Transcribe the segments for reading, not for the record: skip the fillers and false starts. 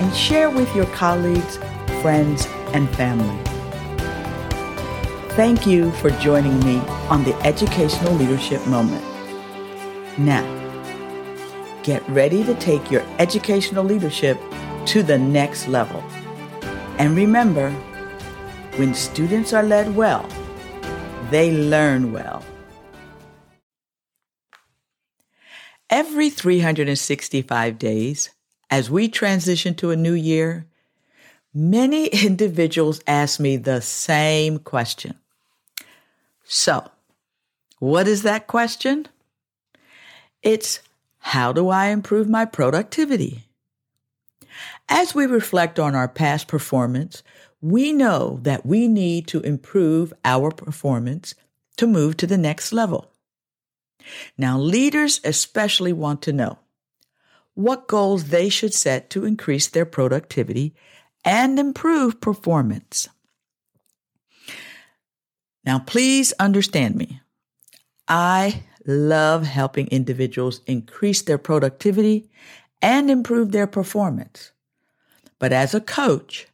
and share with your colleagues, friends, and family. Thank you for joining me on the Educational Leadership Moment. Now, get ready to take your educational leadership to the next level. And remember, when students are led well, they learn well. Every 365 days, as we transition to a new year, many individuals ask me the same question. So, what is that question? It's, how do I improve my productivity? As we reflect on our past performance, we know that we need to improve our performance to move to the next level. Now, leaders especially want to know what goals they should set to increase their productivity and improve performance. Now, please understand me. I love helping individuals increase their productivity and improve their performance. But as a coach,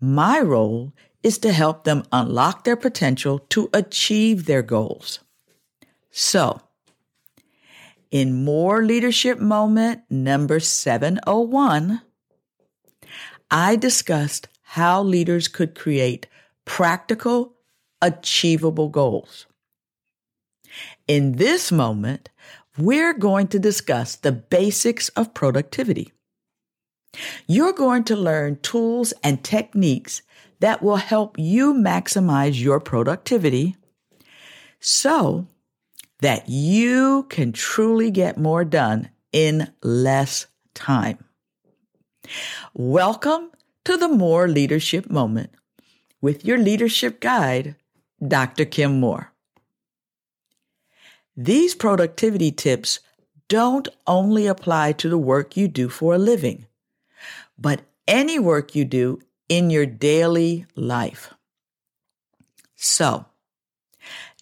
my role is to help them unlock their potential to achieve their goals. So, in MOORE Leadership Moment number 701, I discussed how leaders could create practical, achievable goals. In this moment, we're going to discuss the basics of productivity. You're going to learn tools and techniques that will help you maximize your productivity so that you can truly get more done in less time. Welcome to the MOORE Leadership Moment with your leadership guide, Dr. Kim Moore. These productivity tips don't only apply to the work you do for a living, but any work you do in your daily life. So,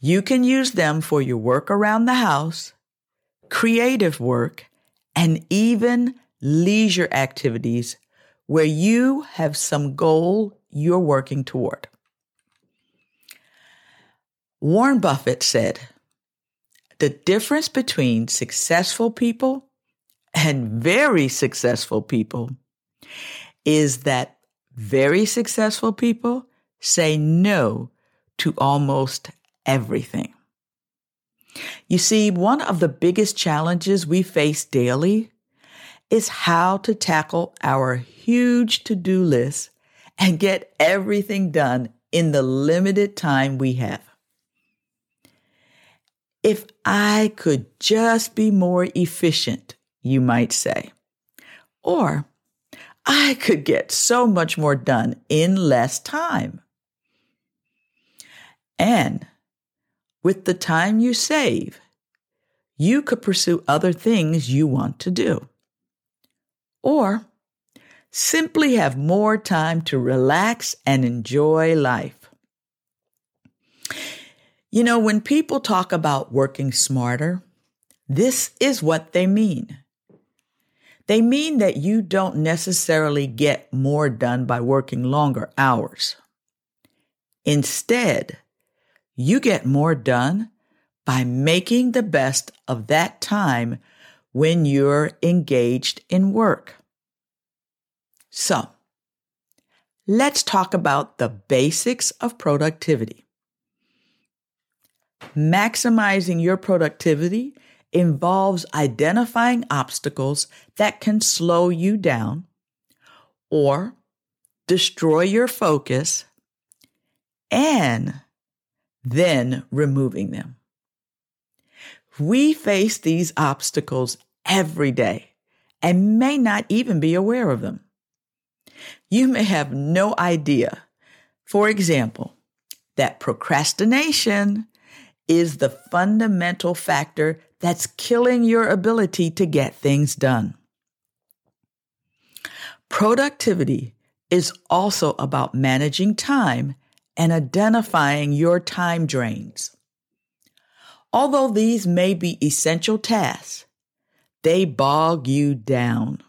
you can use them for your work around the house, creative work, and even leisure activities where you have some goal you're working toward. Warren Buffett said, "The difference between successful people and very successful people is that very successful people say no to almost everything." You see, one of the biggest challenges we face daily is how to tackle our huge to-do list and get everything done in the limited time we have. If I could just be more efficient, you might say, or I could get so much more done in less time. And with the time you save, you could pursue other things you want to do, or simply have more time to relax and enjoy life. You know, when people talk about working smarter, this is what they mean. They mean that you don't necessarily get more done by working longer hours. Instead, you get more done by making the best of that time when you're engaged in work. So, let's talk about the basics of productivity. Maximizing your productivity involves identifying obstacles that can slow you down or destroy your focus and then removing them. We face these obstacles every day and may not even be aware of them. You may have no idea, for example, that procrastination is the fundamental factor that's killing your ability to get things done. Productivity is also about managing time and identifying your time drains. Although these may be essential tasks, they bog you down.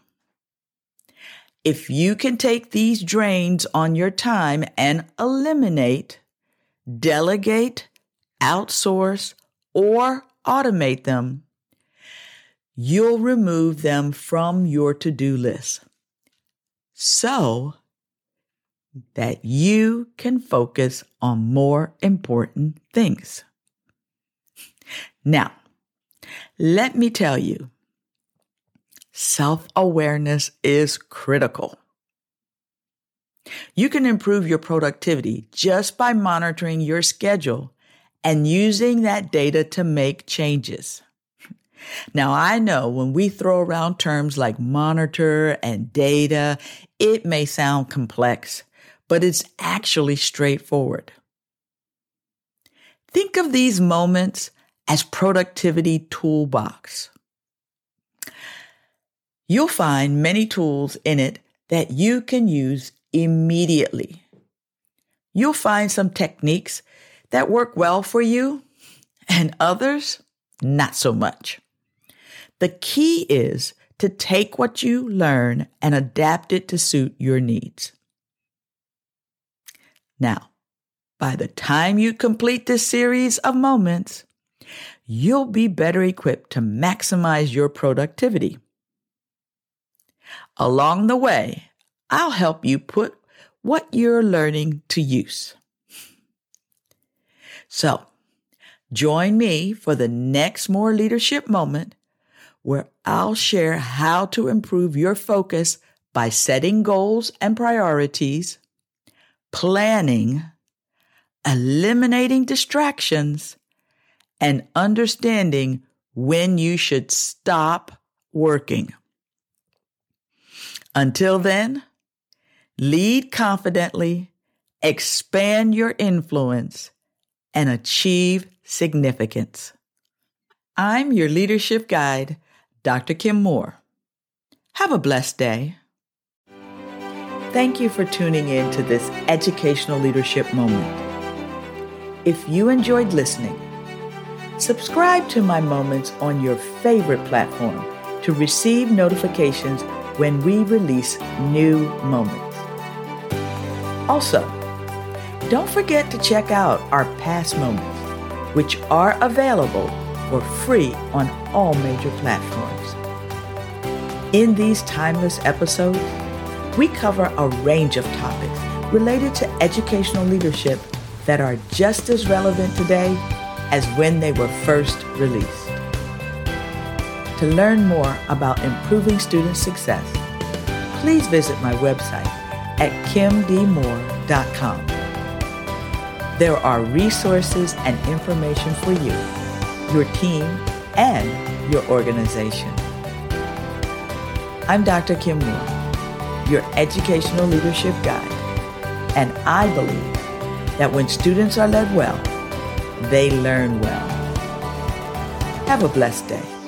If you can take these drains on your time and eliminate, delegate, outsource, or automate them, you'll remove them from your to-do list so that you can focus on more important things. Now, let me tell you, self-awareness is critical. You can improve your productivity just by monitoring your schedule and using that data to make changes. Now, I know when we throw around terms like monitor and data, it may sound complex, but it's actually straightforward. Think of these moments as productivity toolbox. You'll find many tools in it that you can use immediately. You'll find some techniques that work well for you, and others, not so much. The key is to take what you learn and adapt it to suit your needs. Now, by the time you complete this series of moments, you'll be better equipped to maximize your productivity. Along the way, I'll help you put what you're learning to use. So, join me for the next MOORE Leadership Moment, where I'll share how to improve your focus by setting goals and priorities, planning, eliminating distractions, and understanding when you should stop working. Until then, lead confidently, expand your influence, and achieve significance. I'm your leadership guide, Dr. Kim Moore. Have a blessed day. Thank you for tuning in to this educational leadership moment. If you enjoyed listening, subscribe to my moments on your favorite platform to receive notifications when we release new moments. Also, don't forget to check out our past moments, which are available for free on all major platforms. In these timeless episodes, we cover a range of topics related to educational leadership that are just as relevant today as when they were first released. To learn more about improving student success, please visit my website at kimdmoore.com. There are resources and information for you, your team, and your organization. I'm Dr. Kim Moore, your educational leadership guide, and I believe that when students are led well, they learn well. Have a blessed day.